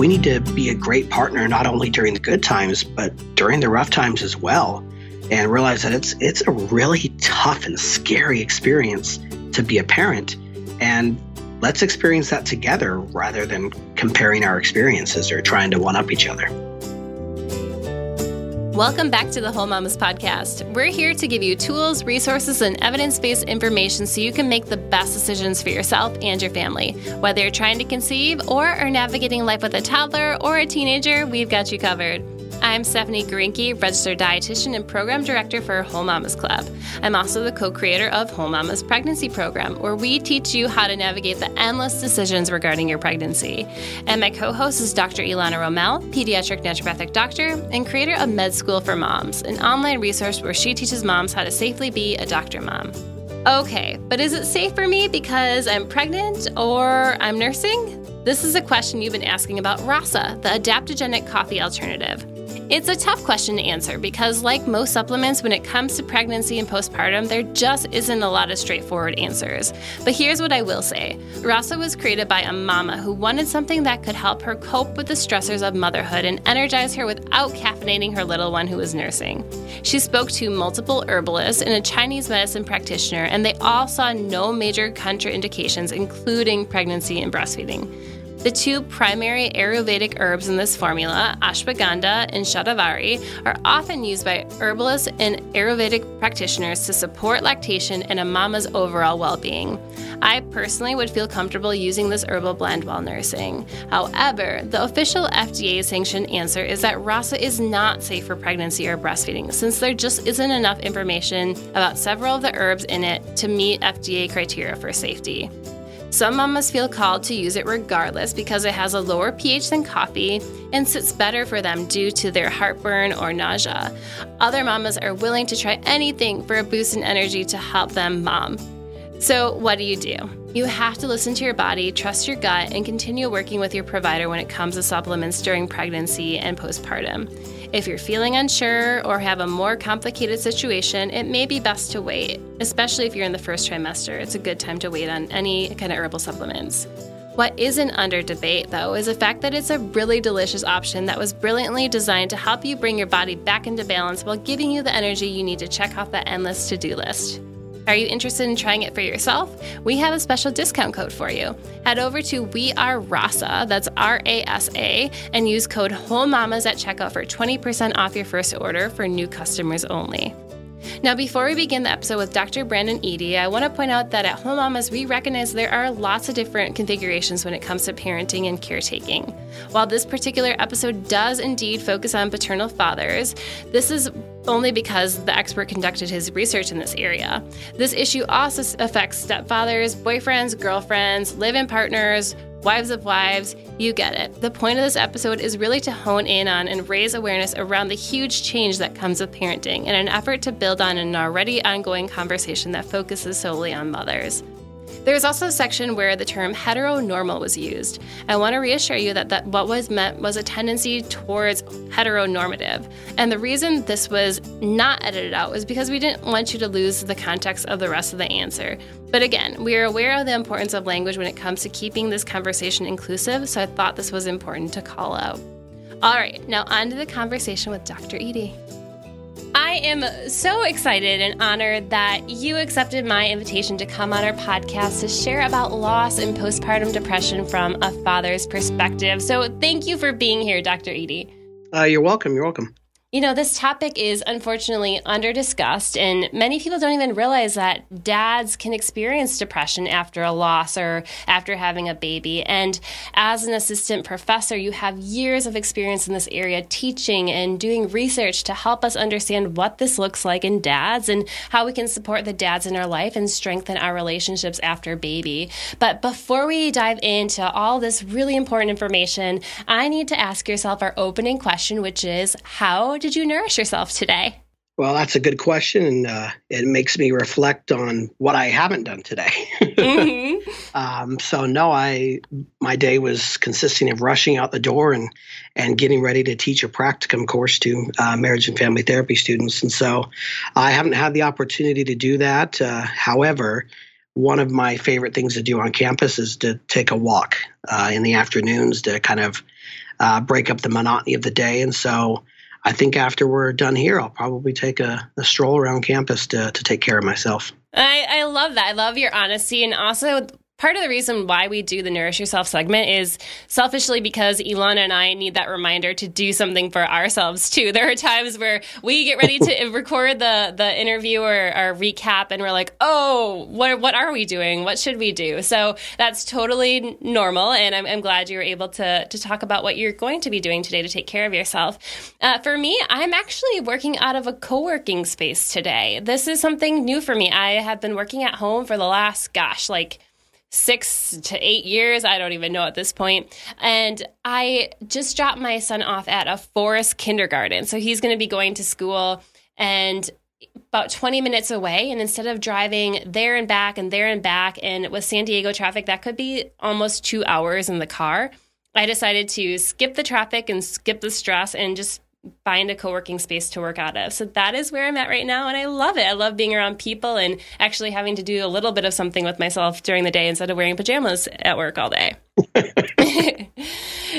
we need to be a great partner, not only during the good times, but during the rough times as well, and realize that it's a really tough and scary experience to be a parent. And let's experience that together rather than comparing our experiences or trying to one-up each other. Welcome back to the Whole Mamas Podcast. We're here to give you tools, resources, and evidence-based information so you can make the best decisions for yourself and your family. Whether you're trying to conceive or are navigating life with a toddler or a teenager, we've got you covered. I'm Stephanie Grinky, registered dietitian and program director for Whole Mamas Club. I'm also the co-creator of Whole Mamas Pregnancy Program, where we teach you how to navigate the endless decisions regarding your pregnancy. And my co-host is Dr. Ilana Romel, pediatric naturopathic doctor and creator of Med School for Moms, an online resource where she teaches moms how to safely be a doctor mom. Okay, but is it safe for me because I'm pregnant or I'm nursing? This is a question you've been asking about Rasa, the adaptogenic coffee alternative. It's a tough question to answer because, like most supplements, when it comes to pregnancy and postpartum, there just isn't a lot of straightforward answers. But here's what I will say. Rasa was created by a mama who wanted something that could help her cope with the stressors of motherhood and energize her without caffeinating her little one who was nursing. She spoke to multiple herbalists and a Chinese medicine practitioner, and they all saw no major contraindications, including pregnancy and breastfeeding. The two primary Ayurvedic herbs in this formula, ashwagandha and shatavari, are often used by herbalists and Ayurvedic practitioners to support lactation and a mama's overall well-being. I personally would feel comfortable using this herbal blend while nursing. However, the official FDA-sanctioned answer is that Rasa is not safe for pregnancy or breastfeeding, since there just isn't enough information about several of the herbs in it to meet FDA criteria for safety. Some mamas feel called to use it regardless because it has a lower pH than coffee and sits better for them due to their heartburn or nausea. Other mamas are willing to try anything for a boost in energy to help them mom. So what do? You have to listen to your body, trust your gut, and continue working with your provider when it comes to supplements during pregnancy and postpartum. If you're feeling unsure or have a more complicated situation, it may be best to wait, especially if you're in the first trimester. It's a good time to wait on any kind of herbal supplements. What isn't under debate, though, is the fact that it's a really delicious option that was brilliantly designed to help you bring your body back into balance while giving you the energy you need to check off that endless to-do list. Are you interested in trying it for yourself? We have a special discount code for you. Head over to We Are Rasa, that's RASA, and use code WHOLEMAMAS at checkout for 20% off your first order for new customers only. Now, before we begin the episode with Dr. Brandon Eddy, I want to point out that at Whole Mamas, we recognize there are lots of different configurations when it comes to parenting and caretaking. While this particular episode does indeed focus on paternal fathers, this is only because the expert conducted his research in this area. This issue also affects stepfathers, boyfriends, girlfriends, live-in partners, wives of wives, you get it. The point of this episode is really to hone in on and raise awareness around the huge change that comes with parenting in an effort to build on an already ongoing conversation that focuses solely on mothers. There's also a section where the term heteronormal was used. I want to reassure you that what was meant was a tendency towards heteronormative. And the reason this was not edited out was because we didn't want you to lose the context of the rest of the answer. But again, we are aware of the importance of language when it comes to keeping this conversation inclusive, so I thought this was important to call out. All right, now on to the conversation with Dr. Eddy. I am so excited and honored that you accepted my invitation to come on our podcast to share about loss and postpartum depression from a father's perspective. So thank you for being here, Dr. Eddy. You're welcome. You're welcome. You know, this topic is unfortunately under-discussed, and many people don't even realize that dads can experience depression after a loss or after having a baby. And as an assistant professor, you have years of experience in this area teaching and doing research to help us understand what this looks like in dads and how we can support the dads in our life and strengthen our relationships after baby. But before we dive into all this really important information, I need to ask yourself our opening question, which is, how did you nourish yourself today? Well, that's a good question, and it makes me reflect on what I haven't done today. Mm-hmm. My day was consisting of rushing out the door and getting ready to teach a practicum course to marriage and family therapy students, and so I haven't had the opportunity to do that. However, one of my favorite things to do on campus is to take a walk in the afternoons to kind of break up the monotony of the day. And so I think after we're done here, I'll probably take a stroll around campus to take care of myself. I love that. I love your honesty. And also, part of the reason why we do the Nourish Yourself segment is selfishly because Ilana and I need that reminder to do something for ourselves, too. There are times where we get ready to record the interview or recap, and we're like, oh, what are we doing? What should we do? So that's totally normal, and I'm glad you were able to talk about what you're going to be doing today to take care of yourself. For me, I'm actually working out of a co-working space today. This is something new for me. I have been working at home for the last, 6 to 8 years. I don't even know at this point. And I just dropped my son off at a forest kindergarten. So he's going to be going to school and about 20 minutes away. And instead of driving there and back, and with San Diego traffic, that could be almost 2 hours in the car. I decided to skip the traffic and skip the stress and just find a co-working space to work out of. So that is where I'm at right now, and I love it. I love being around people and actually having to do a little bit of something with myself during the day instead of wearing pajamas at work all day.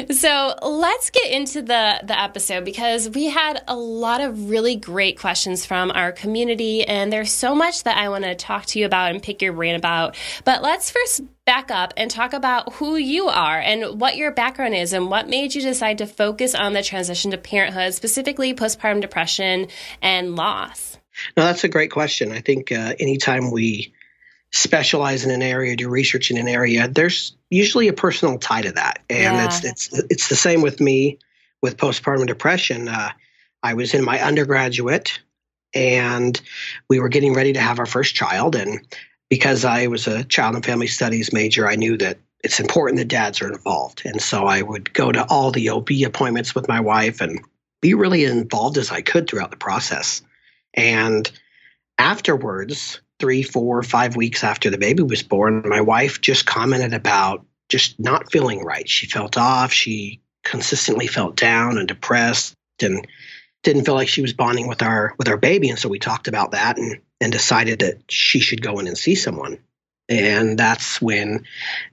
So let's get into the episode, because we had a lot of really great questions from our community, and there's so much that I want to talk to you about and pick your brain about. But let's first back up and talk about who you are and what your background is and what made you decide to focus on the transition to parenthood, specifically postpartum depression and loss. No, that's a great question. I think anytime we specialize in an area, do research in an area, there's usually a personal tie to that. And yeah, it's the same with me with postpartum depression. I was in my undergraduate and we were getting ready to have our first child. And because I was a child and family studies major, I knew that it's important that dads are involved. And so I would go to all the OB appointments with my wife and be really involved as I could throughout the process. And afterwards, 3, 4, 5 weeks after the baby was born, my wife just commented about just not feeling right. She felt off. She consistently felt down and depressed and didn't feel like she was bonding with our baby. And so we talked about that and decided that she should go in and see someone. And that's when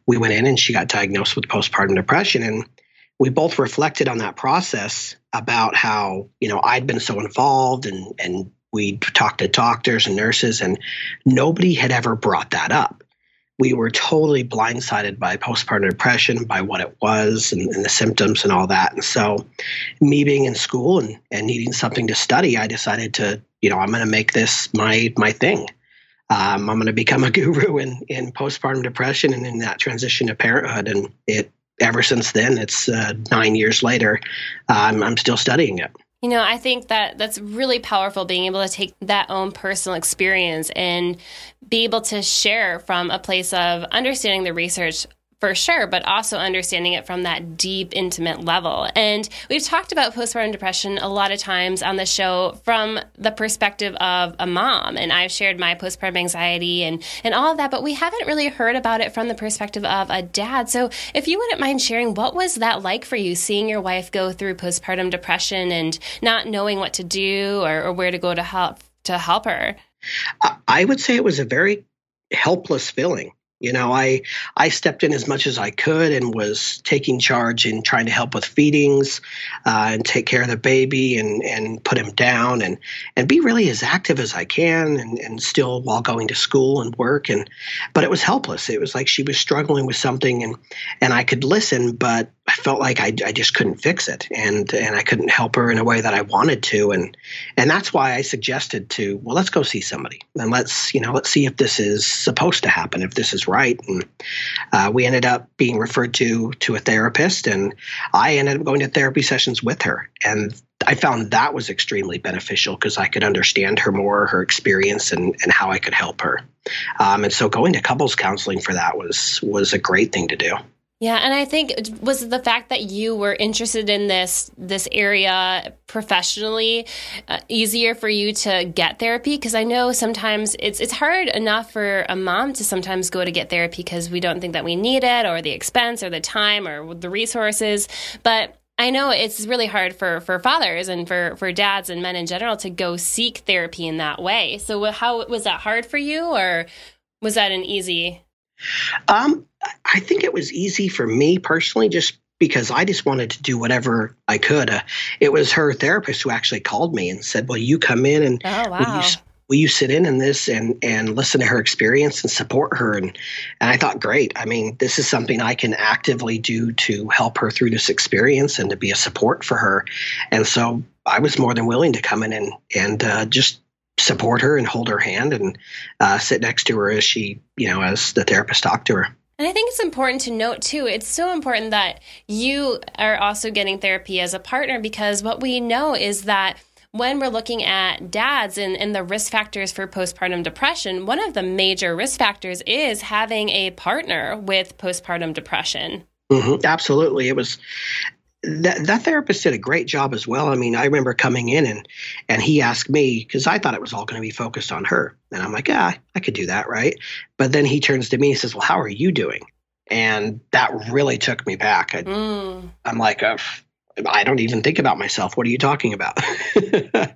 we went in and she got diagnosed with postpartum depression. And we both reflected on that process about how, I'd been so involved and we talked to doctors and nurses, and nobody had ever brought that up. We were totally blindsided by postpartum depression, by what it was and the symptoms and all that. And so me being in school and needing something to study, I decided to, I'm going to make this my thing. I'm going to become a guru in postpartum depression and in that transition to parenthood. And ever since then, it's 9 years later, I'm still studying it. I think that's really powerful, being able to take that own personal experience and be able to share from a place of understanding the research for sure, but also understanding it from that deep, intimate level. And we've talked about postpartum depression a lot of times on the show from the perspective of a mom. And I've shared my postpartum anxiety and all of that, but we haven't really heard about it from the perspective of a dad. So if you wouldn't mind sharing, what was that like for you, seeing your wife go through postpartum depression and not knowing what to do or where to go to help her? I would say it was a very helpless feeling. I stepped in as much as I could and was taking charge and trying to help with feedings and take care of the baby and put him down and be really as active as I can and still while going to school and work. But it was helpless. It was like she was struggling with something and I could listen, but I felt like I just couldn't fix it and I couldn't help her in a way that I wanted to. And that's why I suggested let's go see somebody and let's see if this is supposed to happen, if this is right. And we ended up being referred to a therapist, and I ended up going to therapy sessions with her. And I found that was extremely beneficial because I could understand her more, her experience and how I could help her. And so going to couples counseling for that was a great thing to do. Yeah, and I think it was the fact that you were interested in this area professionally easier for you to get therapy, because I know sometimes it's hard enough for a mom to sometimes go to get therapy because we don't think that we need it, or the expense or the time or the resources. But I know it's really hard for fathers and for dads and men in general to go seek therapy in that way. So how was that hard for you, or was that an easy? I think it was easy for me personally, just because I just wanted to do whatever I could. It was her therapist who actually called me and said, "Well, you come in and will you sit in this and listen to her experience and support her?" And I thought, great. I mean, this is something I can actively do to help her through this experience and to be a support for her. And so I was more than willing to come in and just support her and hold her hand and sit next to her as she, as the therapist talked to her. And I think it's important to note, too, it's so important that you are also getting therapy as a partner, because what we know is that when we're looking at dads and the risk factors for postpartum depression, one of the major risk factors is having a partner with postpartum depression. Mm-hmm. Absolutely. It was that therapist did a great job as well. I mean, I remember coming in and he asked me, because I thought it was all going to be focused on her. And I'm like, yeah, I could do that, right? But then he turns to me and says, "Well, how are you doing?" And that really took me back. I'm like, I don't even think about myself. What are you talking about? But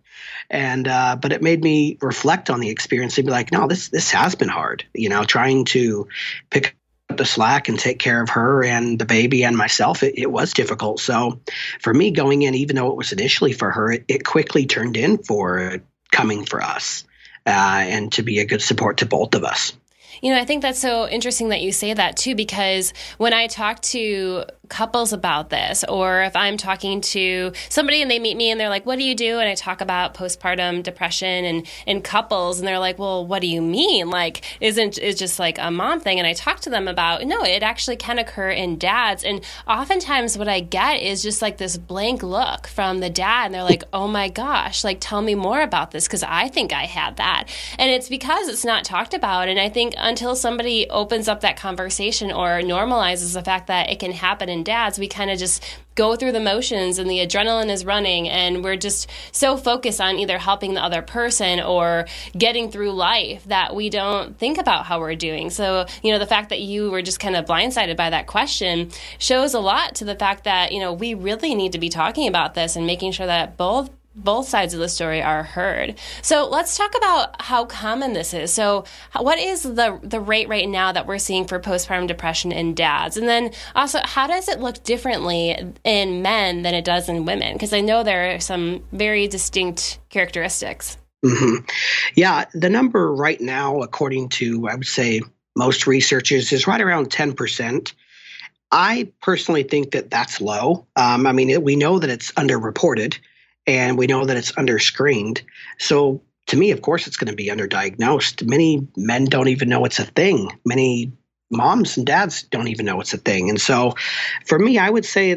it made me reflect on the experience and be like, no, this has been hard, trying to pick up the slack and take care of her and the baby and myself. It was difficult. So for me going in, even though it was initially for her, it quickly turned in for coming for us and to be a good support to both of us. I think that's so interesting that you say that too, because when I talk to couples about this, or if I'm talking to somebody and they meet me and they're like, "What do you do?" And I talk about postpartum depression and couples, and they're like, "Well, what do you mean? Like, isn't it just like a mom thing?" And I talk to them about, no, it actually can occur in dads. And oftentimes what I get is just like this blank look from the dad. And they're like, "Oh my gosh, like tell me more about this, because I think I had that." And it's because it's not talked about. And I think until somebody opens up that conversation or normalizes the fact that it can happen in dads, we kind of just go through the motions and the adrenaline is running and we're just so focused on either helping the other person or getting through life that we don't think about how we're doing. So, the fact that you were just kind of blindsided by that question shows a lot to the fact that, we really need to be talking about this and making sure that both sides of the story are heard. So let's talk about how common this is. So what is the rate right now that we're seeing for postpartum depression in dads? And then also, how does it look differently in men than it does in women? Because I know there are some very distinct characteristics. Mm-hmm. Yeah, the number right now, according to, I would say, most researchers, is right around 10%. I personally think that that's low. We know that it's underreported. And we know that it's underscreened. So to me, of course, it's going to be underdiagnosed. Many men don't even know it's a thing. Many moms and dads don't even know it's a thing. And so for me, I would say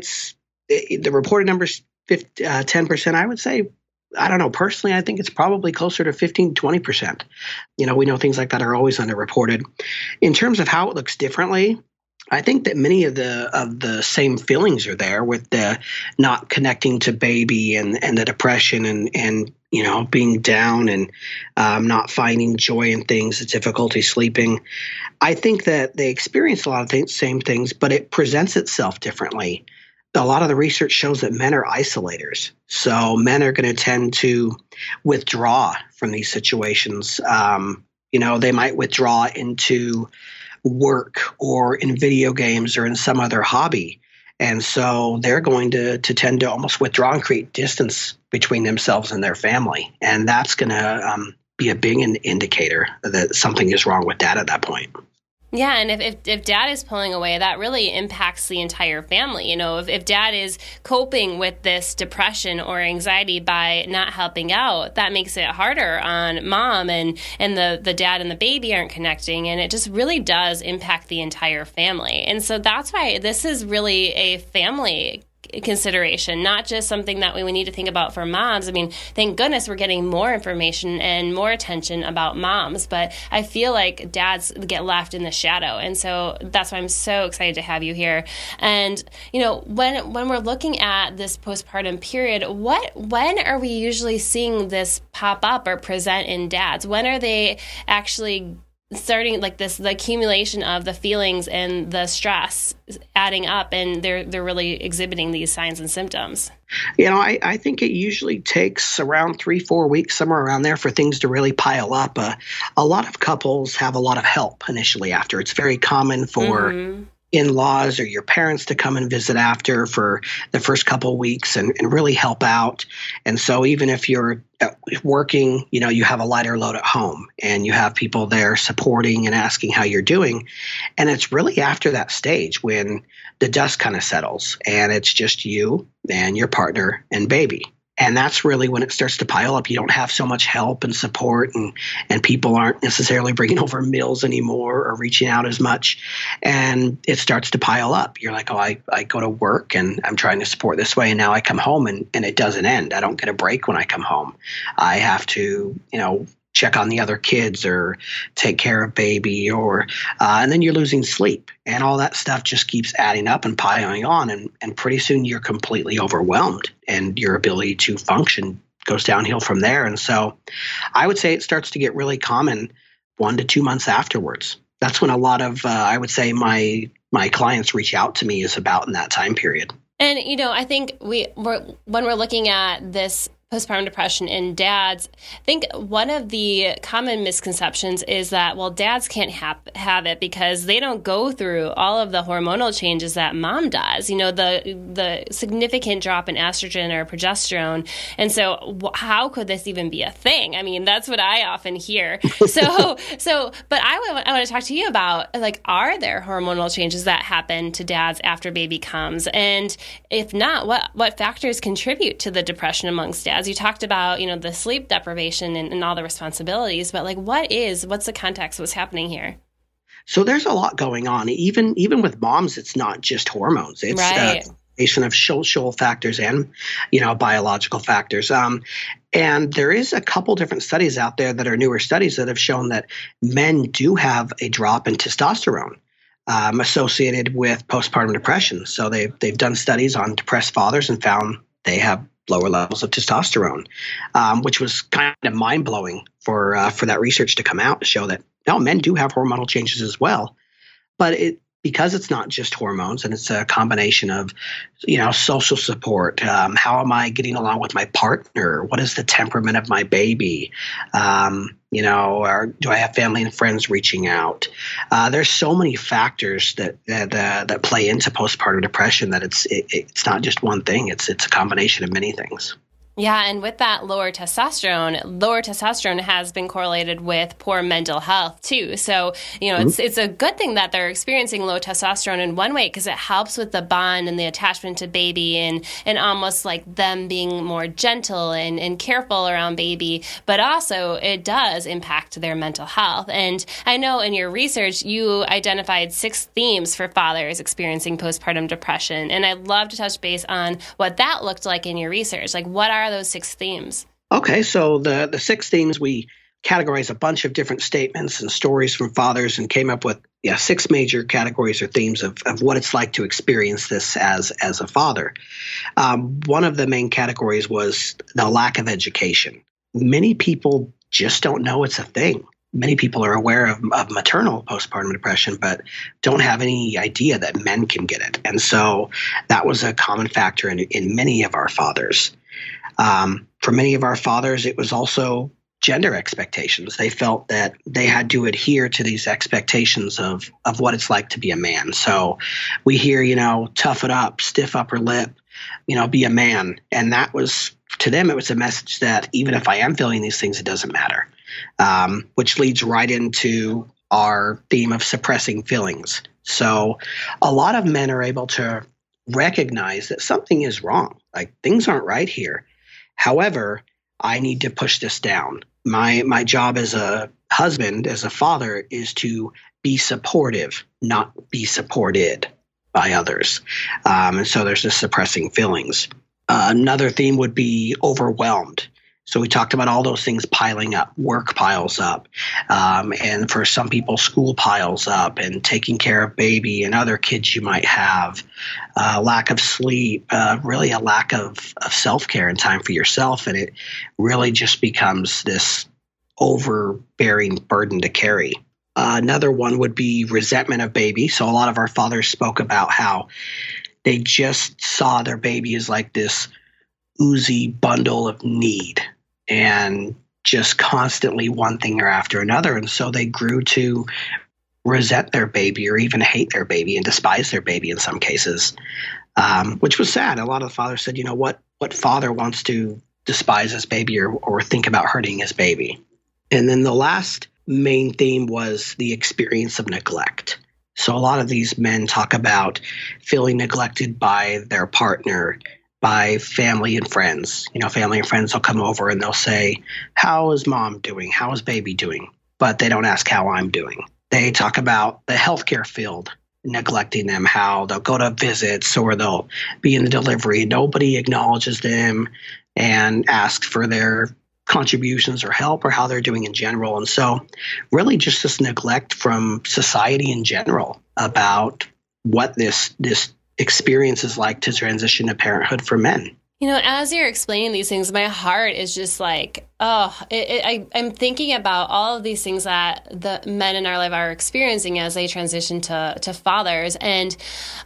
the reported number's 10%. I would say, I don't know, personally, I think it's probably closer to 15, 20%. We know things like that are always underreported. In terms of how it looks differently, I think that many of the same feelings are there with the not connecting to baby and the depression and being down and not finding joy in things, the difficulty sleeping. I think that they experience a lot of the same things, but it presents itself differently. A lot of the research shows that men are isolators. So men are going to tend to withdraw from these situations. They might withdraw into work or in video games or in some other hobby. And so they're going to tend to almost withdraw and create distance between themselves and their family. And that's going to be a big indicator that something is wrong with dad at that point. Yeah, and if dad is pulling away, that really impacts the entire family. If dad is coping with this depression or anxiety by not helping out, that makes it harder on mom and the dad and the baby aren't connecting. And it just really does impact the entire family. And so that's why this is really a family consideration, not just something that we need to think about for moms. I mean, thank goodness we're getting more information and more attention about moms, but I feel like dads get left in the shadow. And so that's why I'm so excited to have you here. And, when we're looking at this postpartum period, when are we usually seeing this pop up or present in dads? When are they actually starting like this, the accumulation of the feelings and the stress adding up, and they're really exhibiting these signs and symptoms? I think it usually takes around 3-4 weeks, somewhere around there, for things to really pile up. A lot of couples have a lot of help initially after. It's very common for in-laws or your parents to come and visit after for the first couple of weeks and really help out. And so even if you're working, you know, you have a lighter load at home and you have people there supporting and asking how you're doing. And it's really after that stage when the dust kind of settles and it's just you and your partner and baby. And that's really when it starts to pile up. You don't have so much help and support, and people aren't necessarily bringing over meals anymore or reaching out as much. And it starts to pile up. You're like, oh, I go to work and I'm trying to support this way. And now I come home and it doesn't end. I don't get a break when I come home. I have to, you know, check on the other kids or take care of baby or, and then you're losing sleep and all that stuff just keeps adding up and piling on. And pretty soon you're completely overwhelmed and your ability to function goes downhill from there. And so I would say it starts to get really common 1 to 2 months afterwards. That's when a lot of, I would say my clients reach out to me is about in that time period. And, you know, I think when we're looking at this postpartum depression in dads, I think one of the common misconceptions is that, well, dads can't have it because they don't go through all of the hormonal changes that mom does, you know, the significant drop in estrogen or progesterone. And so how could this even be a thing? I mean, that's what I often hear. But I want to talk to you about, like, are there hormonal changes that happen to dads after baby comes? And if not, what factors contribute to the depression amongst dads? As you talked about, you know, the sleep deprivation and all the responsibilities, but like, what's the context? What's happening here? So there's a lot going on. Even with moms, it's not just hormones. It's right. Of social factors and, you know, biological factors. And there is a couple different studies out there that are newer studies that have shown that men do have a drop in testosterone associated with postpartum depression. So they've done studies on depressed fathers and found they have lower levels of testosterone, which was kind of mind-blowing for that research to come out to show that, no, men do have hormonal changes as well. But because it's not just hormones and it's a combination of, you know, social support, how am I getting along with my partner? What is the temperament of my baby? You know, or do I have family and friends reaching out? There's so many factors that play into postpartum depression that it's not just one thing. It's a combination of many things. Yeah, and with that lower testosterone has been correlated with poor mental health too. So, you know, it's a good thing that they're experiencing low testosterone in one way because it helps with the bond and the attachment to baby and almost like them being more gentle and careful around baby, but also it does impact their mental health. And I know in your research, you identified 6 themes for fathers experiencing postpartum depression. And I'd love to touch base on what that looked like in your research. Like, what are those 6 themes? Okay, so the 6 themes, we categorize a bunch of different statements and stories from fathers and came up with 6 major categories or themes of what it's like to experience this as a father. One of the main categories was the lack of education. Many people just don't know it's a thing. Many people are aware of maternal postpartum depression, but don't have any idea that men can get it. And so that was a common factor in many of our fathers. For many of our fathers, it was also gender expectations. They felt that they had to adhere to these expectations of what it's like to be a man. So we hear, you know, tough it up, stiff upper lip, you know, be a man. And that was, to them, it was a message that even if I am feeling these things, it doesn't matter, which leads right into our theme of suppressing feelings. So a lot of men are able to recognize that something is wrong. Like, things aren't right here. However, I need to push this down. My job as a husband, as a father, is to be supportive, not be supported by others. And so there's this suppressing feelings. Another theme would be overwhelmed. So we talked about all those things piling up. Work piles up. And for some people, school piles up, and taking care of baby and other kids you might have, lack of sleep, really a lack of self-care and time for yourself. And it really just becomes this overbearing burden to carry. Another one would be resentment of baby. So a lot of our fathers spoke about how they just saw their baby as like this oozy bundle of need, and just constantly one thing or after another. And so they grew to resent their baby or even hate their baby and despise their baby in some cases, which was sad. A lot of fathers said, you know, what father wants to despise his baby or think about hurting his baby? And then the last main theme was the experience of neglect. So a lot of these men talk about feeling neglected by their partner, by family and friends. You know, family and friends will come over and they'll say, how is mom doing? How is baby doing? But they don't ask how I'm doing. They talk about the healthcare field neglecting them, how they'll go to visits or they'll be in the delivery. Nobody acknowledges them and asks for their contributions or help or how they're doing in general. And so really just this neglect from society in general about what this experience is like to transition to parenthood for men. You know, as you're explaining these things, my heart is just like, oh, I'm thinking about all of these things that the men in our life are experiencing as they transition to fathers, and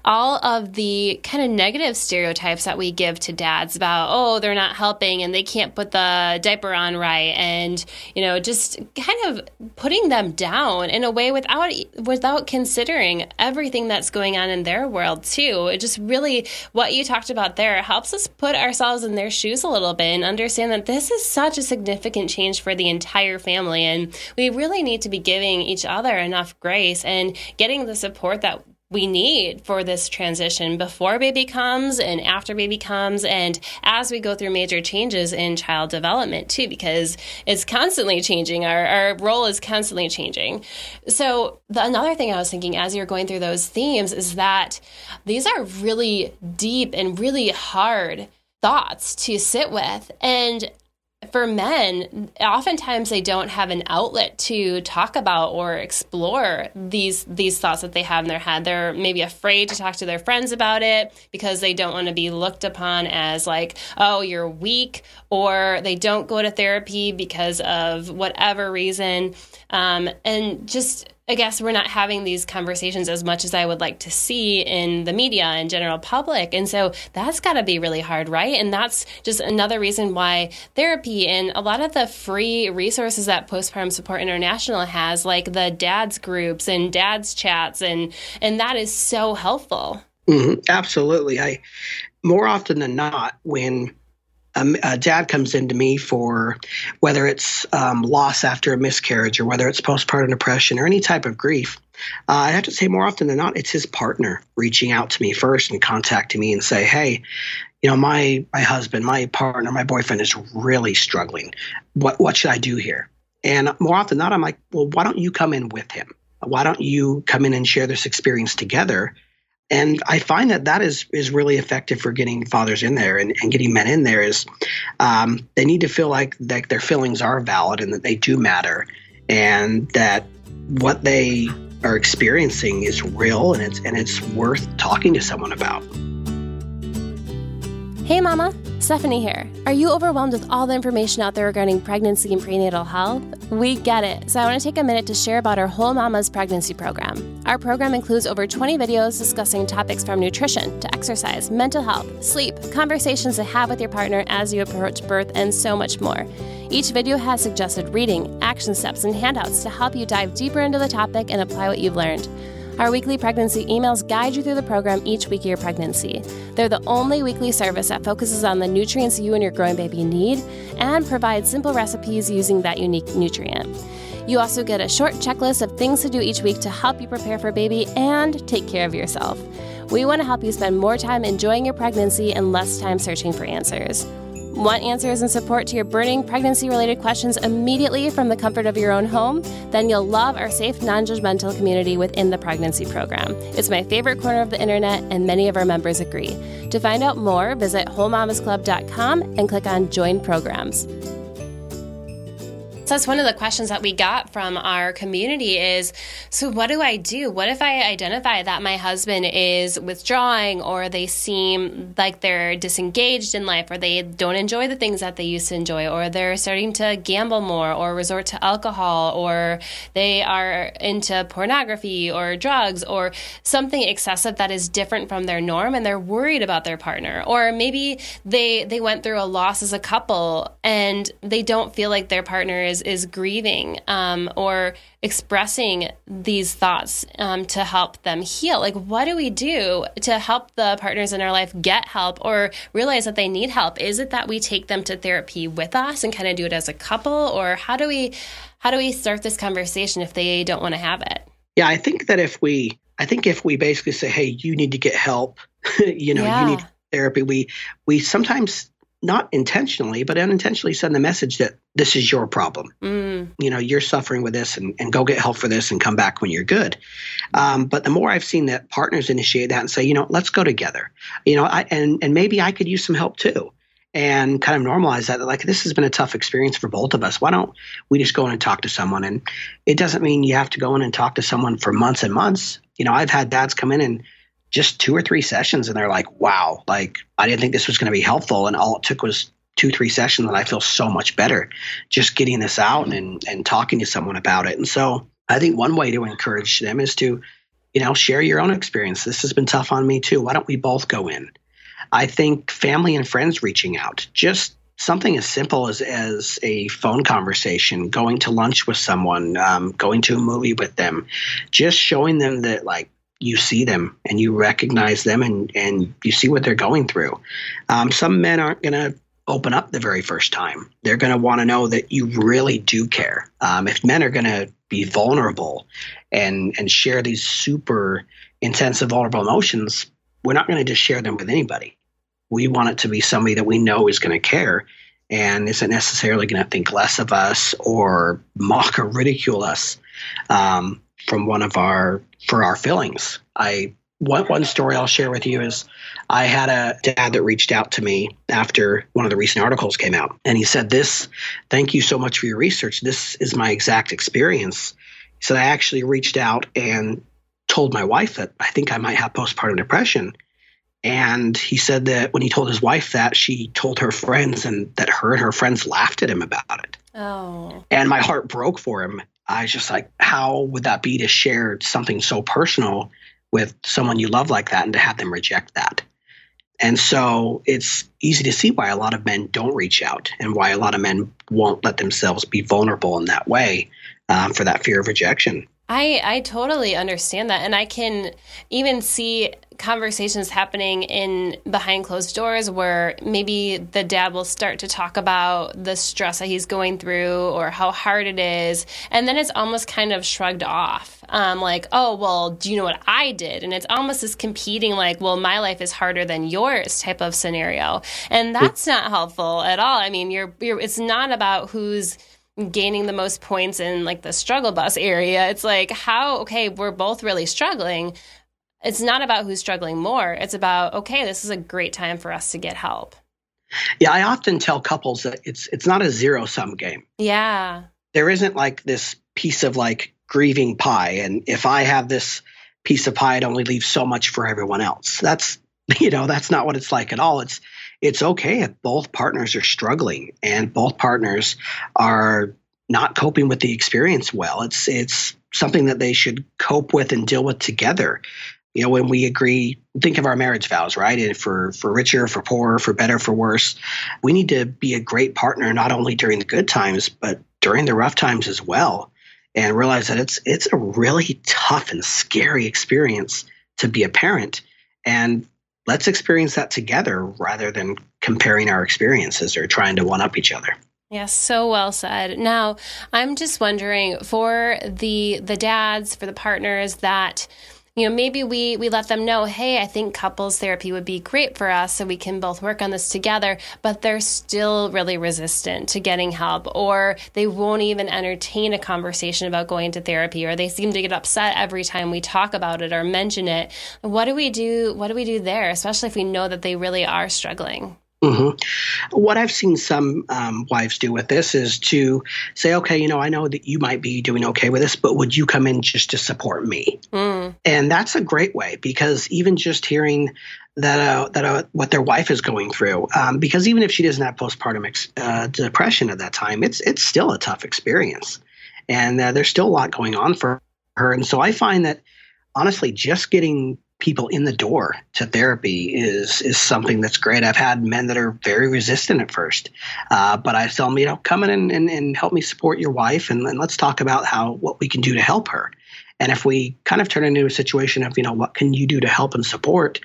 all of the kind of negative stereotypes that we give to dads about, oh, they're not helping and they can't put the diaper on right, and, you know, just kind of putting them down in a way without considering everything that's going on in their world too. It just really, what you talked about there helps us put ourselves in their shoes a little bit and understand that this is such a significant change for the entire family, and we really need to be giving each other enough grace and getting the support that we need for this transition before baby comes and after baby comes, and as we go through major changes in child development too, because it's constantly changing. Our role is constantly changing. So another thing I was thinking as you're going through those themes is that these are really deep and really hard thoughts to sit with, and for men, oftentimes they don't have an outlet to talk about or explore these thoughts that they have in their head. They're maybe afraid to talk to their friends about it because they don't want to be looked upon as like, oh, you're weak, or they don't go to therapy because of whatever reason. And just, I guess we're not having these conversations as much as I would like to see in the media and general public. And so that's got to be really hard, right? And that's just another reason why therapy and a lot of the free resources that Postpartum Support International has, like the dads groups and dads chats, and that is so helpful. Mm-hmm. Absolutely. More often than not, when a dad comes into me for whether it's loss after a miscarriage or whether it's postpartum depression or any type of grief, I have to say more often than not, it's his partner reaching out to me first and contacting me and say, hey, you know, my husband, my partner, my boyfriend is really struggling. What should I do here? And more often than not, I'm like, well, why don't you come in with him? Why don't you come in and share this experience together? And I find that is really effective for getting fathers in there and getting men in there is they need to feel like their feelings are valid and that they do matter and that what they are experiencing is real and it's worth talking to someone about. Hey, Mama. Stephanie here. Are you overwhelmed with all the information out there regarding pregnancy and prenatal health? We get it. So I want to take a minute to share about our Whole Mamas Pregnancy Program. Our program includes over 20 videos discussing topics from nutrition to exercise, mental health, sleep, conversations to have with your partner as you approach birth, and so much more. Each video has suggested reading, action steps, and handouts to help you dive deeper into the topic and apply what you've learned. Our weekly pregnancy emails guide you through the program each week of your pregnancy. They're the only weekly service that focuses on the nutrients you and your growing baby need and provides simple recipes using that unique nutrient. You also get a short checklist of things to do each week to help you prepare for baby and take care of yourself. We want to help you spend more time enjoying your pregnancy and less time searching for answers. Want answers and support to your burning pregnancy-related questions immediately from the comfort of your own home? Then you'll love our safe, non-judgmental community within the pregnancy program. It's my favorite corner of the internet, and many of our members agree. To find out more, visit wholemamasclub.com and click on Join Programs. So that's one of the questions that we got from our community is, so what do I do? What if I identify that my husband is withdrawing, or they seem like they're disengaged in life, or they don't enjoy the things that they used to enjoy, or they're starting to gamble more or resort to alcohol, or they are into pornography or drugs or something excessive that is different from their norm, and they're worried about their partner, or maybe they went through a loss as a couple and they don't feel like their partner is is grieving or expressing these thoughts to help them heal. Like, what do we do to help the partners in our life get help or realize that they need help? Is it that we take them to therapy with us and kind of do it as a couple? Or how do we start this conversation if they don't want to have it? Yeah, I think that if we basically say, hey, you need to get help, you need therapy, we sometimes, not intentionally, but unintentionally, send the message that this is your problem. Mm. You know, you're suffering with this and go get help for this and come back when you're good. But the more I've seen that partners initiate that and say, you know, let's go together. You know, and maybe I could use some help too. And kind of normalize that, like, this has been a tough experience for both of us. Why don't we just go in and talk to someone? And it doesn't mean you have to go in and talk to someone for months and months. You know, I've had dads come in and just 2 or 3 sessions, and they're like, wow, like, I didn't think this was going to be helpful. And all it took was 2-3 sessions, and I feel so much better just getting this out and talking to someone about it. And so I think one way to encourage them is to, you know, share your own experience. This has been tough on me too. Why don't we both go in? I think family and friends reaching out, just something as simple as a phone conversation, going to lunch with someone, going to a movie with them, just showing them that, like, you see them and you recognize them and you see what they're going through. Some men aren't going to open up the very first time. They're going to want to know that you really do care. If men are going to be vulnerable and share these super intense and vulnerable emotions, we're not going to just share them with anybody. We want it to be somebody that we know is going to care and isn't necessarily going to think less of us or mock or ridicule us for our feelings. One story I'll share with you is I had a dad that reached out to me after one of the recent articles came out, and he said, thank you so much for your research. This is my exact experience. So I actually reached out and told my wife that I think I might have postpartum depression. And he said that when he told his wife that, she told her friends, and that her and her friends laughed at him about it. Oh. And my heart broke for him. I was just like, how would that be to share something so personal with someone you love like that and to have them reject that? And so it's easy to see why a lot of men don't reach out and why a lot of men won't let themselves be vulnerable in that way, for that fear of rejection. I totally understand that. And I can even see conversations happening in behind closed doors where maybe the dad will start to talk about the stress that he's going through or how hard it is. And then it's almost kind of shrugged off. Like, oh, well, do you know what I did? And it's almost this competing, like, well, my life is harder than yours type of scenario. And that's not helpful at all. I mean, it's not about who's gaining the most points in, like, the struggle bus area. It's like, we're both really struggling. It's not about who's struggling more. It's about, okay, this is a great time for us to get help. Yeah, I often tell couples that it's not a zero-sum game. Yeah. There isn't, like, this piece of, like, grieving pie, and if I have this piece of pie, it only leaves so much for everyone else. That's not what it's like at all. It's okay if both partners are struggling and both partners are not coping with the experience well. It's something that they should cope with and deal with together. You know, when we agree, think of our marriage vows, right? And for richer, for poorer, for better, for worse, we need to be a great partner not only during the good times, but during the rough times as well, and realize that it's a really tough and scary experience to be a parent. And let's experience that together rather than comparing our experiences or trying to one-up each other. Yes, so well said. Now, I'm just wondering, for the dads, for the partners that, you know, maybe we let them know, hey, I think couples therapy would be great for us so we can both work on this together, but they're still really resistant to getting help, or they won't even entertain a conversation about going to therapy, or they seem to get upset every time we talk about it or mention it. What do we do? What do we do there, especially if we know that they really are struggling? Mm-hmm. What I've seen some wives do with this is to say, okay, you know, I know that you might be doing okay with this, but would you come in just to support me? Mm. And that's a great way, because even just hearing that what their wife is going through, because even if she doesn't have postpartum depression at that time, it's still a tough experience, and there's still a lot going on for her. And so I find that honestly, just getting people in the door to therapy is something that's great. I've had men that are very resistant at first, but I tell them, you know, come in and help me support your wife, and let's talk about what we can do to help her. And if we kind of turn into a situation of, you know, what can you do to help and support,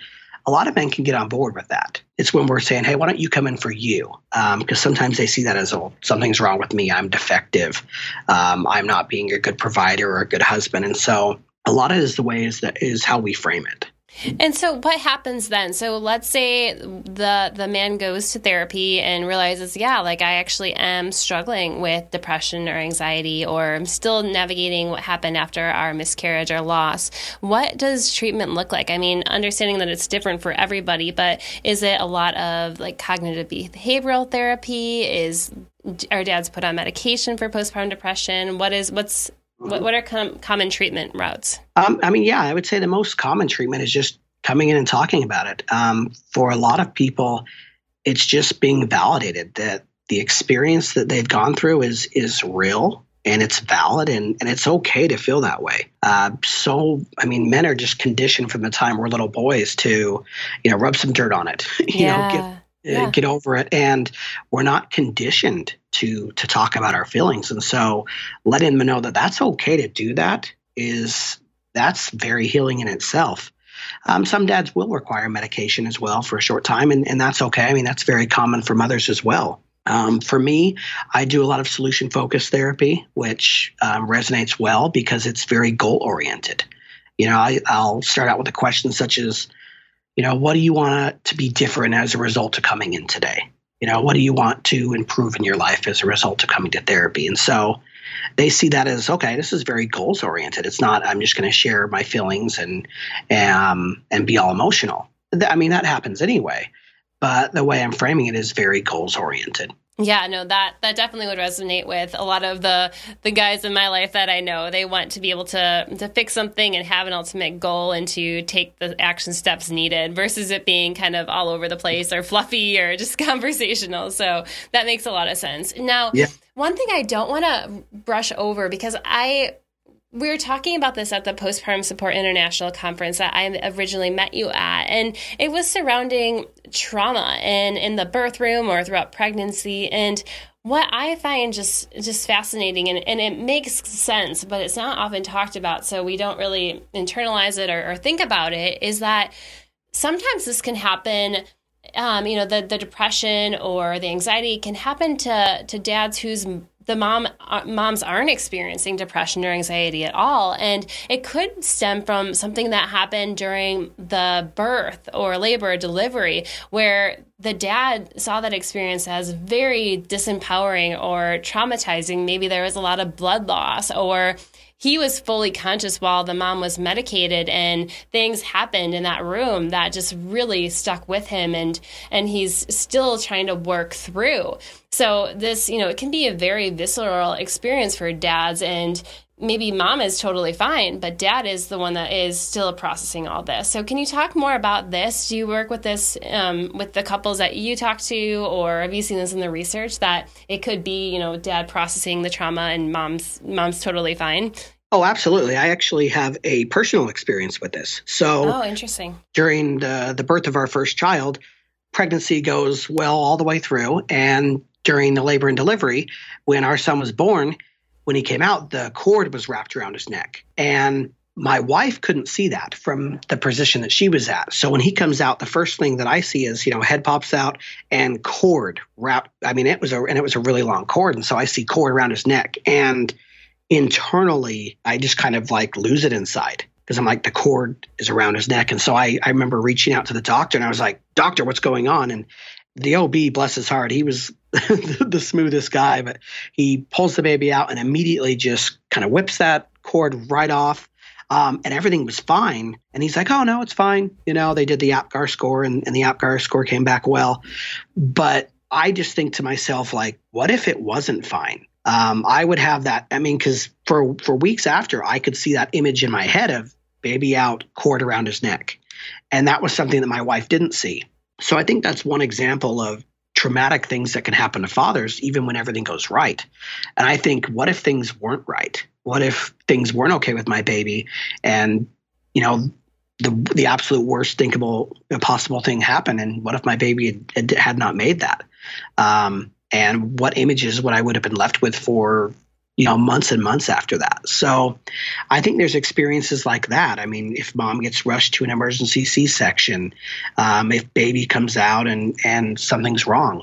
a lot of men can get on board with that. It's when we're saying, hey, why don't you come in for you? Because sometimes they see that as, oh, something's wrong with me. I'm defective. I'm not being a good provider or a good husband. And so a lot of it is the ways that is how we frame it. And so what happens then? So let's say the man goes to therapy and realizes, yeah, like I actually am struggling with depression or anxiety, or I'm still navigating what happened after our miscarriage or loss. What does treatment look like? I mean, understanding that it's different for everybody, but is it a lot of like cognitive behavioral therapy? Are dads put on medication for postpartum depression? What are common treatment routes? I would say the most common treatment is just coming in and talking about it. For a lot of people, it's just being validated that the experience that they've gone through is real and it's valid and it's okay to feel that way. Men are just conditioned from the time we're little boys to, you know, rub some dirt on it, get over it. And we're not conditioned to talk about our feelings. And so letting them know that that's okay to do that that's very healing in itself. Some dads will require medication as well for a short time, and that's okay. I mean, that's very common for mothers as well. For me, I do a lot of solution-focused therapy, which resonates well because it's very goal-oriented. You know, I'll start out with a question such as, you know, what do you want to be different as a result of coming in today? You know, what do you want to improve in your life as a result of coming to therapy? And so they see that as, okay, this is very goals oriented. It's not, I'm just going to share my feelings and be all emotional. I mean, that happens anyway, but the way I'm framing it is very goals oriented. Yeah, no, that definitely would resonate with a lot of the guys in my life that I know. They want to be able to fix something and have an ultimate goal and to take the action steps needed versus it being kind of all over the place or fluffy or just conversational. So that makes a lot of sense. Now, One thing I don't want to brush over, because we were talking about this at the Postpartum Support International conference that I originally met you at, and it was surrounding trauma and in the birth room or throughout pregnancy. And what I find just fascinating, and it makes sense, but it's not often talked about, so we don't really internalize it or think about it, is that sometimes this can happen. The depression or the anxiety can happen to dads whose moms aren't experiencing depression or anxiety at all. And it could stem from something that happened during the birth or labor or delivery, where the dad saw that experience as very disempowering or traumatizing. Maybe there was a lot of blood loss, or he was fully conscious while the mom was medicated, and things happened in that room that just really stuck with him, and he's still trying to work through. So this, you know, it can be a very visceral experience for dads, and maybe mom is totally fine, but dad is the one that is still processing all this. So can you talk more about this? Do you work with this with the couples that you talk to, or have you seen this in the research that it could be, you know, dad processing the trauma and mom's totally fine? Oh, absolutely. I actually have a personal experience with this. So interesting. During the birth of our first child, pregnancy goes well all the way through. And during the labor and delivery, when our son was born, when he came out, the cord was wrapped around his neck. And my wife couldn't see that from the position that she was at. So when he comes out, the first thing that I see is, you know, head pops out and cord wrapped. I mean, it was a really long cord. And so I see cord around his neck. And internally, I just kind of like lose it inside, because I'm like, the cord is around his neck. And so I remember reaching out to the doctor, and I was like, doctor, what's going on? And the OB, bless his heart, he was the smoothest guy, but he pulls the baby out and immediately just kind of whips that cord right off. And everything was fine. And he's like, oh, no, it's fine. You know, they did the Apgar score, and the Apgar score came back well. But I just think to myself, like, what if it wasn't fine? I would have that. I mean, because for weeks after, I could see that image in my head of baby out, cord around his neck. And that was something that my wife didn't see. So I think that's one example of traumatic things that can happen to fathers, even when everything goes right. And I think, what if things weren't right? What if things weren't okay with my baby? And, you know, the absolute worst thinkable possible thing happen, and what if my baby had not made that? And what images would I have been left with for months and months after that? So I think there's experiences like that. I mean, if mom gets rushed to an emergency C-section, if baby comes out and something's wrong,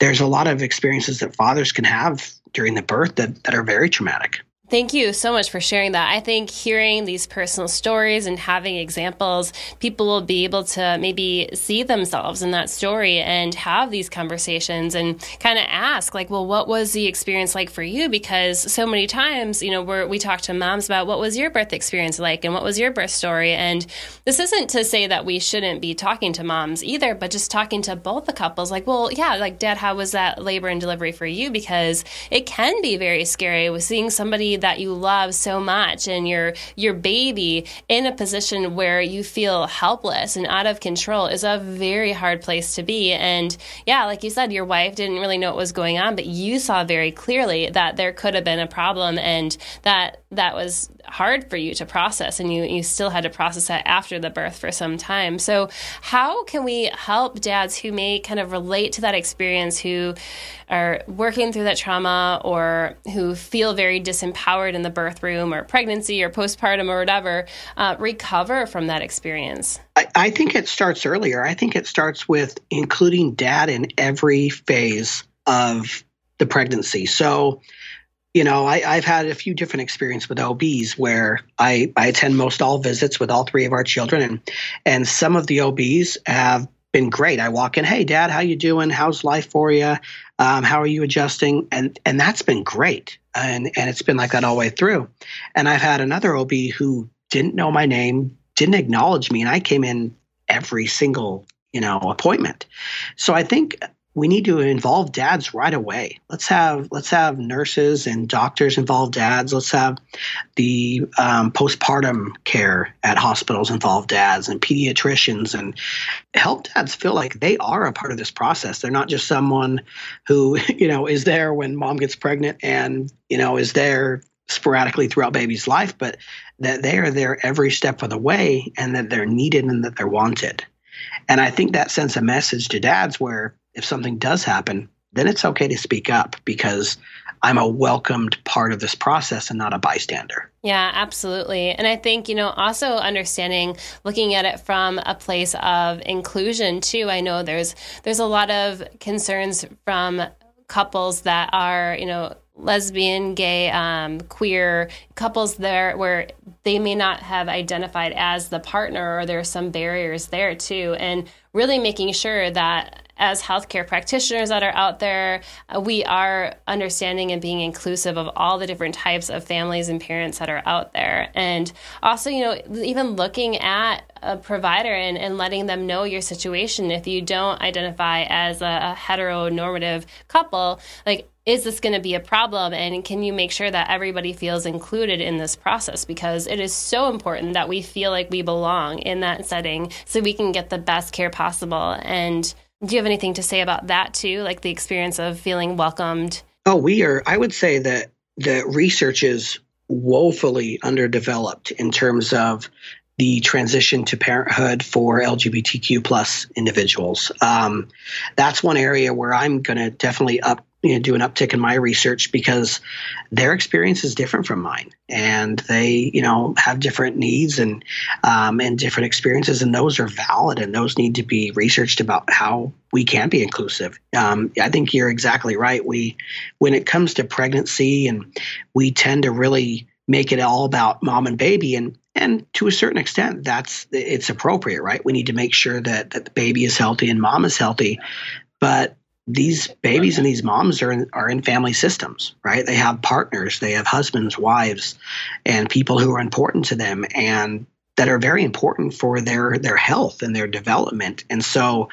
there's a lot of experiences that fathers can have during the birth that are very traumatic. Thank you so much for sharing that. I think hearing these personal stories and having examples, people will be able to maybe see themselves in that story and have these conversations and kind of ask, like, well, what was the experience like for you? Because so many times, we talk to moms about what was your birth experience like and what was your birth story. And this isn't to say that we shouldn't be talking to moms either, but just talking to both the couples, like, well, yeah, like, Dad, how was that labor and delivery for you? Because it can be very scary with seeing somebody that you love so much and your baby in a position where you feel helpless and out of control is a very hard place to be. And yeah, like you said, your wife didn't really know what was going on, but you saw very clearly that there could have been a problem and that was hard for you to process, and you still had to process that after the birth for some time. So how can we help dads who may kind of relate to that experience, who are working through that trauma or who feel very disempowered in the birth room or pregnancy or postpartum or whatever, recover from that experience? I think it starts earlier. I think it starts with including dad in every phase of the pregnancy. So I've had a few different experiences with OBs where I attend most all visits with all three of our children, and some of the OBs have been great. I walk in, hey, Dad, how you doing? How's life for you? How are you adjusting? And that's been great. And it's been like that all the way through. And I've had another OB who didn't know my name, didn't acknowledge me, and I came in every single, appointment. So I think we need to involve dads right away. Let's have nurses and doctors involve dads. Let's have the postpartum care at hospitals involve dads and pediatricians, and help dads feel like they are a part of this process. They're not just someone who, is there when mom gets pregnant and, is there sporadically throughout baby's life, but that they are there every step of the way and that they're needed and that they're wanted. And I think that sends a message to dads where, if something does happen, then it's okay to speak up because I'm a welcomed part of this process and not a bystander. Yeah, absolutely. And I think, also understanding, looking at it from a place of inclusion too. I know there's a lot of concerns from couples that are, lesbian, gay, queer couples there where they may not have identified as the partner, or there are some barriers there too. And really making sure that as healthcare practitioners that are out there, we are understanding and being inclusive of all the different types of families and parents that are out there. And also, even looking at a provider and letting them know your situation. If you don't identify as a heteronormative couple, like, is this going to be a problem? And can you make sure that everybody feels included in this process? Because it is so important that we feel like we belong in that setting so we can get the best care possible. And do you have anything to say about that too? Like the experience of feeling welcomed? Oh, I would say that the research is woefully underdeveloped in terms of the transition to parenthood for LGBTQ plus individuals. That's one area where I'm going to definitely do an uptick in my research because their experience is different from mine, and they, have different needs and different experiences, and those are valid and those need to be researched about how we can be inclusive. I think you're exactly right. When it comes to pregnancy, and we tend to really make it all about mom and baby, and to a certain extent, it's appropriate, right? We need to make sure that the baby is healthy and mom is healthy, but these babies and these moms are in family systems, right? They have partners, they have husbands, wives, and people who are important to them and that are very important for their health and their development. And so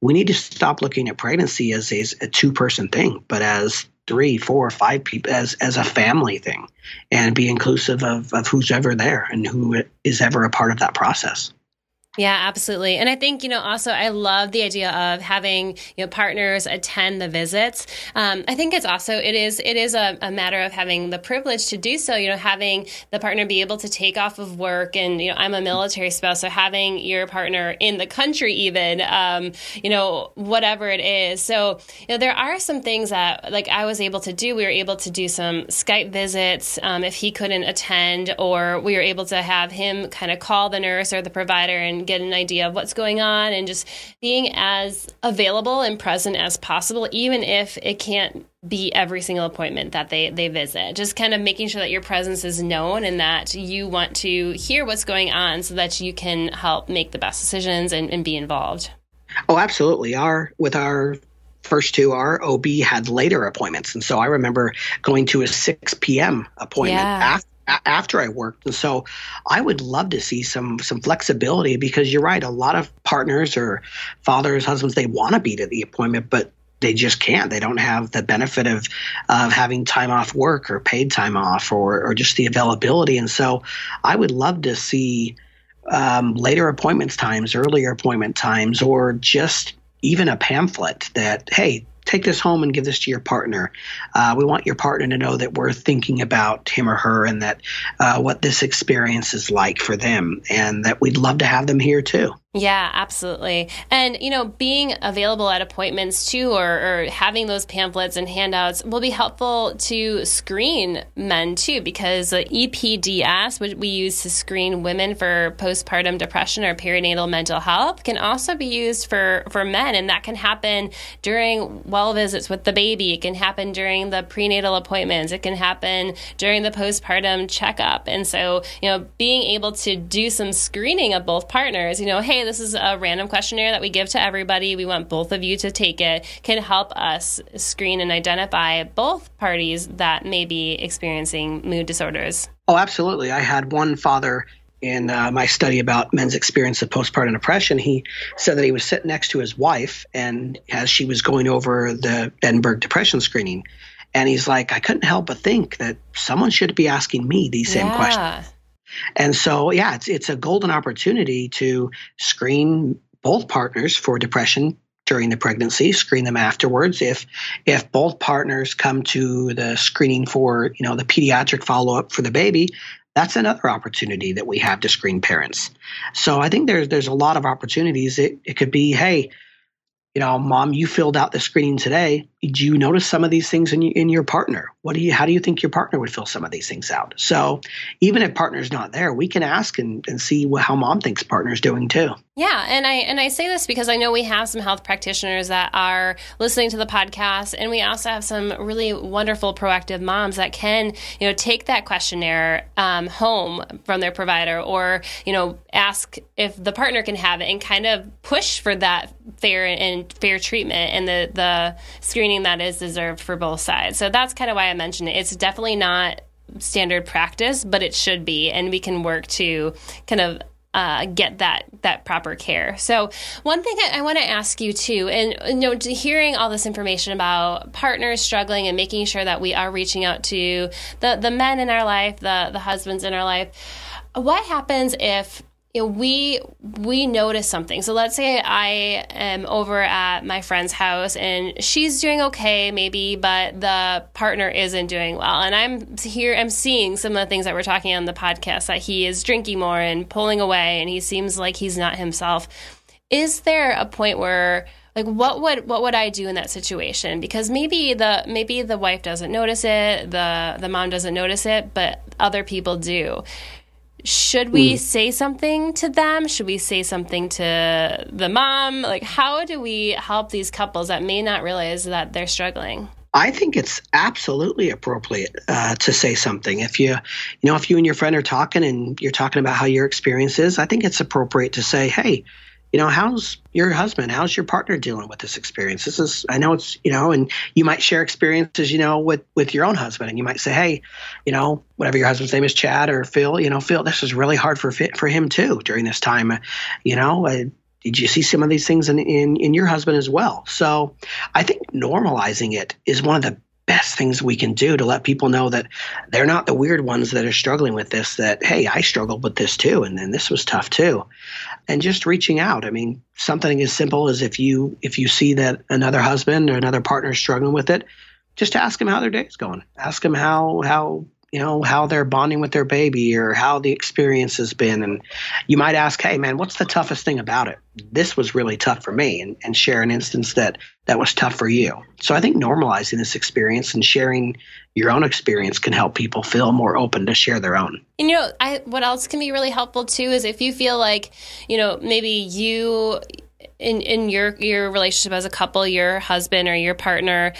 we need to stop looking at pregnancy as a two-person thing, but as 3, 4, 5 people, as a family thing, and be inclusive of who's ever there and who is ever a part of that process. Yeah, absolutely. And I think, also I love the idea of having, partners attend the visits. I think it's also, it is a matter of having the privilege to do so, having the partner be able to take off of work and, I'm a military spouse, so having your partner in the country even, whatever it is. So, there are some things that I was able to do. We were able to do some Skype visits if he couldn't attend, or we were able to have him kind of call the nurse or the provider and get an idea of what's going on, and just being as available and present as possible, even if it can't be every single appointment that they visit. Just kind of making sure that your presence is known and that you want to hear what's going on so that you can help make the best decisions and be involved. Oh, absolutely. With our first two, our OB had later appointments. And so I remember going to a 6 p.m. appointment after I worked. And so I would love to see some flexibility, because you're right. A lot of partners or fathers, husbands, they want to be to the appointment, but they just can't. They don't have the benefit of having time off work or paid time off or just the availability. And so I would love to see later appointments times, earlier appointment times, or just even a pamphlet that, hey, take this home and give this to your partner. We want your partner to know that we're thinking about him or her, and that what this experience is like for them, and that we'd love to have them here too. Yeah, absolutely. And, being available at appointments too, or having those pamphlets and handouts will be helpful to screen men too, because the EPDS, which we use to screen women for postpartum depression or perinatal mental health, can also be used for men. And that can happen during well visits with the baby. It can happen during the prenatal appointments. It can happen during the postpartum checkup. And so, being able to do some screening of both partners, hey, this is a random questionnaire that we give to everybody. We want both of you to take it, can help us screen and identify both parties that may be experiencing mood disorders. Oh, absolutely. I had one father in my study about men's experience of postpartum depression. He said that he was sitting next to his wife, and as she was going over the Edinburgh depression screening, and he's like, I couldn't help but think that someone should be asking me these same questions. And so, it's a golden opportunity to screen both partners for depression during the pregnancy, screen them afterwards. If both partners come to the screening for, the pediatric follow-up for the baby, that's another opportunity that we have to screen parents. So I think there's a lot of opportunities. It could be, hey, mom, you filled out the screening today. Do you notice some of these things in your partner? How do you think your partner would fill some of these things out? So even if partner's not there, we can ask and see how mom thinks partner's doing too. Yeah. And I say this because I know we have some health practitioners that are listening to the podcast, and we also have some really wonderful proactive moms that can, take that questionnaire home from their provider, or, ask if the partner can have it, and kind of push for that fair treatment and the screening that is deserved for both sides. So that's kind of why I mentioned it. It's definitely not standard practice, but it should be, and we can work to kind of get that proper care. So one thing I want to ask you too, and hearing all this information about partners struggling and making sure that we are reaching out to the men in our life, the husbands in our life, what happens if we notice something? So let's say I am over at my friend's house and she's doing okay maybe, but the partner isn't doing well. And I'm seeing some of the things that we're talking on the podcast, that he is drinking more and pulling away, and he seems like he's not himself. Is there a point where, what would I do in that situation? Because maybe the wife doesn't notice it, the mom doesn't notice it, but other people do. Should we say something to them? Should we say something to the mom? How do we help these couples that may not realize that they're struggling? I think it's absolutely appropriate to say something. If if you and your friend are talking and you're talking about how your experience is, I think it's appropriate to say, hey, how's your husband? How's your partner dealing with this experience? I know it's, and you might share experiences, with your own husband, and you might say, hey, whatever your husband's name is, Chad or Phil, Phil, this is really hard for him too during this time. Did you see some of these things in your husband as well? So I think normalizing it is one of the best things we can do to let people know that they're not the weird ones that are struggling with this, that, hey, I struggled with this too. And then this was tough too. And just reaching out. I mean, something as simple as if you see that another husband or another partner is struggling with it, just ask them how their day's going. Ask them how they're bonding with their baby or how the experience has been. And you might ask, hey, man, what's the toughest thing about it? This was really tough for me, and share an instance that was tough for you. So I think normalizing this experience and sharing your own experience can help people feel more open to share their own. And, you know, what else can be really helpful, too, is if you feel like, you know, maybe you in your relationship as a couple, your husband or your partner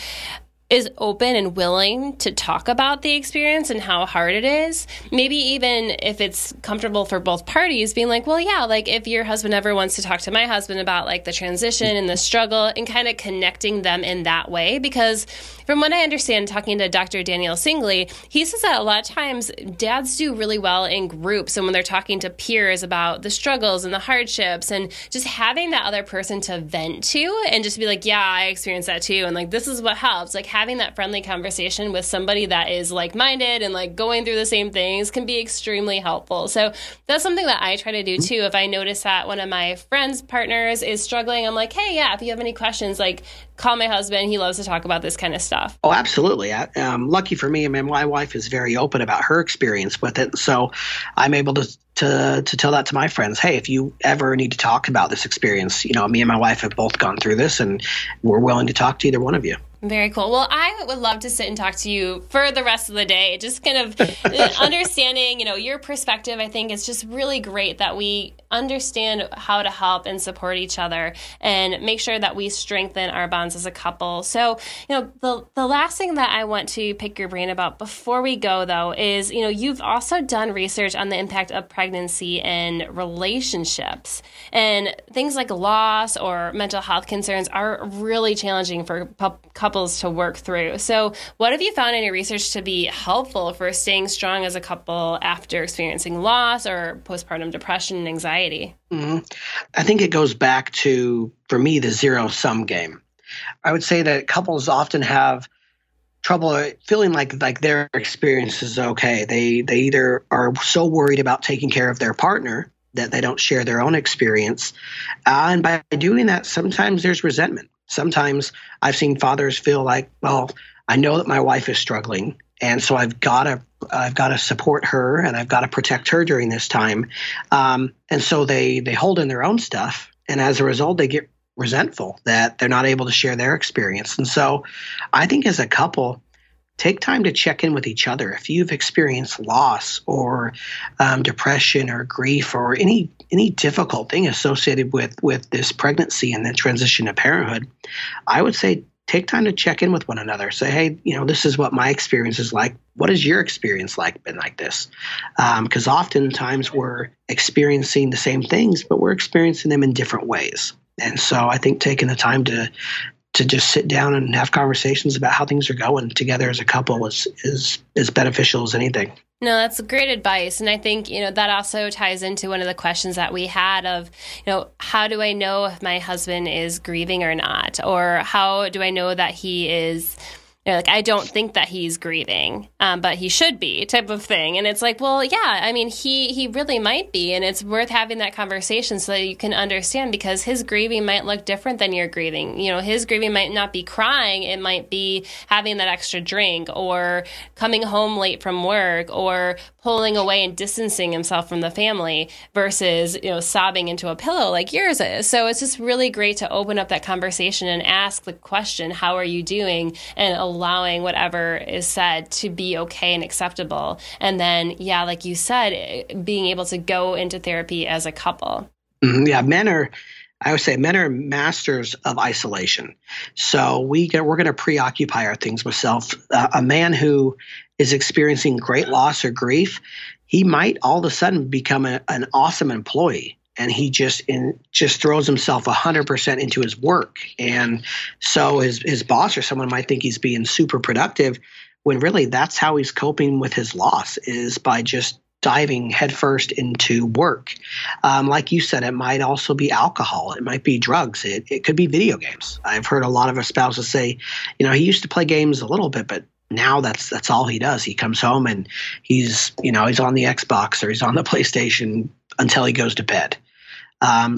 is open and willing to talk about the experience and how hard it is. Maybe even if it's comfortable for both parties, being like, well, yeah, like if your husband ever wants to talk to my husband about like the transition and the struggle, and kind of connecting them in that way. Because from what I understand, talking to Dr. Daniel Singley, he says that a lot of times dads do really well in groups and when they're talking to peers about the struggles and the hardships, and just having that other person to vent to and just be like, yeah, I experienced that too. And like, this is what helps. Like, having that friendly conversation with somebody that is like-minded and like going through the same things can be extremely helpful. So that's something that I try to do too. If I notice that one of my friends' partners is struggling, I'm like, hey, yeah, if you have any questions, like call my husband. He loves to talk about this kind of stuff. Oh, absolutely. Lucky for me, I mean, my wife is very open about her experience with it. So I'm able to tell that to my friends, hey, if you ever need to talk about this experience, you know, me and my wife have both gone through this and we're willing to talk to either one of you. Very cool. Well, I would love to sit and talk to you for the rest of the day. Just kind of understanding, you know, your perspective. I think it's just really great that we understand how to help and support each other and make sure that we strengthen our bonds as a couple. So, you know, the last thing that I want to pick your brain about before we go, though, is, you know, you've also done research on the impact of pregnancy and relationships, and things like loss or mental health concerns are really challenging for couples to work through. So what have you found in your research to be helpful for staying strong as a couple after experiencing loss or postpartum depression and anxiety? Mm-hmm. I think it goes back to, for me, the zero-sum game. I would say that couples often have trouble feeling like their experience is okay. They either are so worried about taking care of their partner that they don't share their own experience. And by doing that, sometimes there's resentment. Sometimes I've seen fathers feel like, well, I know that my wife is struggling, and so I've got to support her and I've got to protect her during this time. And so they hold in their own stuff. And as a result, they get resentful that they're not able to share their experience. And so I think as a couple, take time to check in with each other. If you've experienced loss or depression or grief or any difficult thing associated with this pregnancy and the transition to parenthood, I would say take time to check in with one another. Say, hey, you know, this is what my experience is like. What has your experience been like this? Because oftentimes we're experiencing the same things, but we're experiencing them in different ways. And so I think taking the time to just sit down and have conversations about how things are going together as a couple is as beneficial as anything. No, that's great advice. And I think, you know, that also ties into one of the questions that we had of, you know, how do I know if my husband is grieving or not? Or how do I know that he is, you know, like, I don't think that he's grieving, but he should be, type of thing. And it's like, well, yeah, I mean, he really might be. And it's worth having that conversation so that you can understand, because his grieving might look different than your grieving. You know, his grieving might not be crying. It might be having that extra drink or coming home late from work or pulling away and distancing himself from the family versus, you know, sobbing into a pillow like yours is. So it's just really great to open up that conversation and ask the question, how are you doing? And allowing whatever is said to be okay and acceptable. And then, yeah, like you said, being able to go into therapy as a couple. Yeah, men are masters of isolation. So we're going to preoccupy our things with self. A man who is experiencing great loss or grief, he might all of a sudden become an awesome employee. And he just throws himself 100% into his work. And so his boss or someone might think he's being super productive, when really that's how he's coping with his loss, is by just diving headfirst into work. Like you said, it might also be alcohol. It might be drugs. It could be video games. I've heard a lot of spouses say, you know, he used to play games a little bit, but now that's all he does. He comes home and he's on the Xbox or he's on the PlayStation until he goes to bed.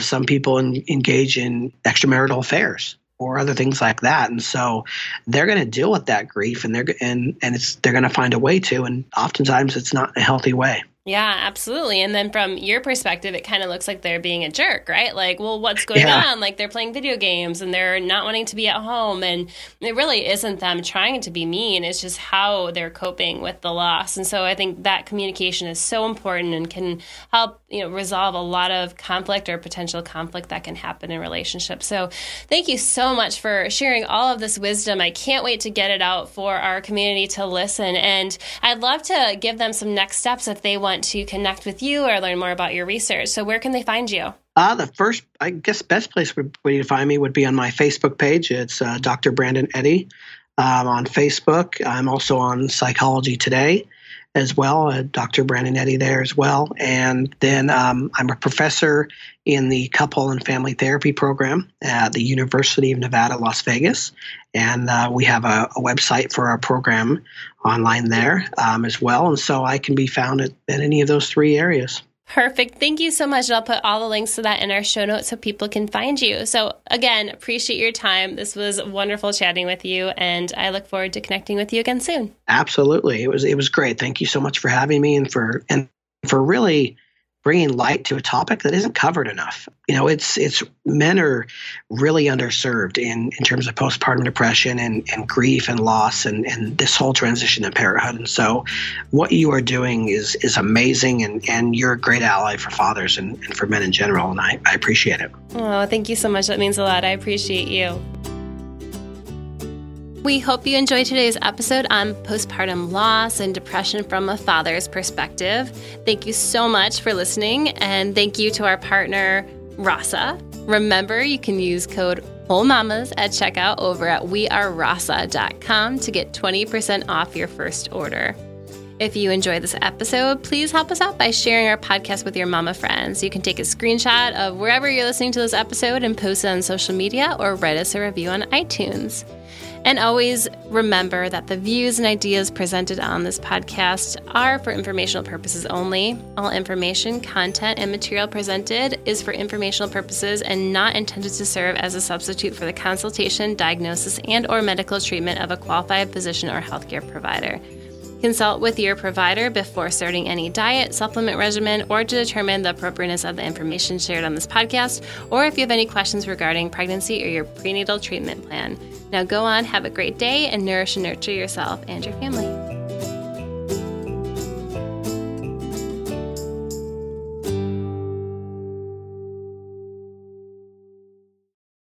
Some people engage in extramarital affairs or other things like that, and so they're going to deal with that grief, and they're going to find a way to, and oftentimes it's not a healthy way. Yeah, absolutely. And then from your perspective, it kind of looks like they're being a jerk, right? Like, well, what's going on? Like, they're playing video games and they're not wanting to be at home. And it really isn't them trying to be mean. It's just how they're coping with the loss. And so I think that communication is so important and can help, resolve a lot of conflict or potential conflict that can happen in relationships. So thank you so much for sharing all of this wisdom. I can't wait to get it out for our community to listen. And I'd love to give them some next steps if they want to connect with you or learn more about your research. So where can they find you? Best place for you to find me would be on my Facebook page. It's Dr. Brandon Eddy on Facebook. I'm also on Psychology Today as well, Dr. Brandon Eddy there as well. And then I'm a professor in the Couple and Family Therapy Program at the University of Nevada, Las Vegas. And we have a website for our program online there as well. And so I can be found at any of those three areas. Perfect. Thank you so much. I'll put all the links to that in our show notes so people can find you. So again, appreciate your time. This was wonderful chatting with you, and I look forward to connecting with you again soon. Absolutely. It was great. Thank you so much for having me and for really bringing light to a topic that isn't covered enough. It's men are really underserved in terms of postpartum depression and grief and loss and this whole transition to parenthood. And so what you are doing is amazing, and you're a great ally for fathers and for men in general. And I appreciate it. Oh, thank you so much. That means a lot. I appreciate you. We hope you enjoyed today's episode on postpartum loss and depression from a father's perspective. Thank you so much for listening, and thank you to our partner, Rasa. Remember, you can use code Whole Mamas at checkout over at wearerasa.com to get 20% off your first order. If you enjoyed this episode, please help us out by sharing our podcast with your mama friends. You can take a screenshot of wherever you're listening to this episode and post it on social media or write us a review on iTunes. And always remember that the views and ideas presented on this podcast are for informational purposes only. All information, content, and material presented is for informational purposes and not intended to serve as a substitute for the consultation, diagnosis, and/or medical treatment of a qualified physician or healthcare provider. Consult with your provider before starting any diet, supplement regimen, or to determine the appropriateness of the information shared on this podcast, or if you have any questions regarding pregnancy or your prenatal treatment plan. Now go on, have a great day, and nourish and nurture yourself and your family.